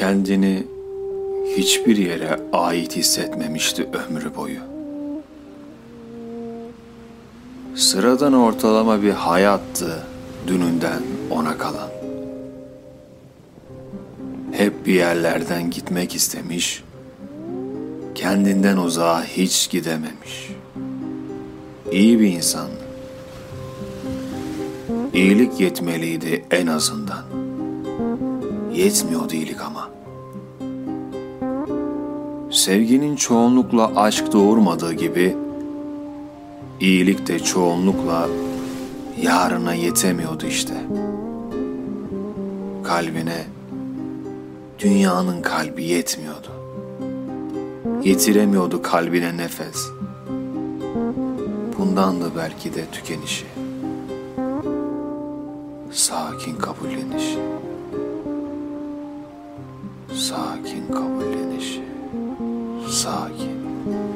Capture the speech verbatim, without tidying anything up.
Kendini hiçbir yere ait hissetmemişti ömrü boyu. Sıradan ortalama bir hayattı dününden ona kalan. Hep bir yerlerden gitmek istemiş, kendinden uzağa hiç gidememiş. İyi bir insandı. İyilik yetmeliydi en azından. Yetmiyordu iyilik ama. Sevginin çoğunlukla aşk doğurmadığı gibi, iyilik de çoğunlukla yarına yetemiyordu işte. Kalbine, dünyanın kalbi yetmiyordu. Yetiremiyordu kalbine nefes. Bundan da belki de tükenişi, sakin kabullenişi, sakin kabullenişi, sakin.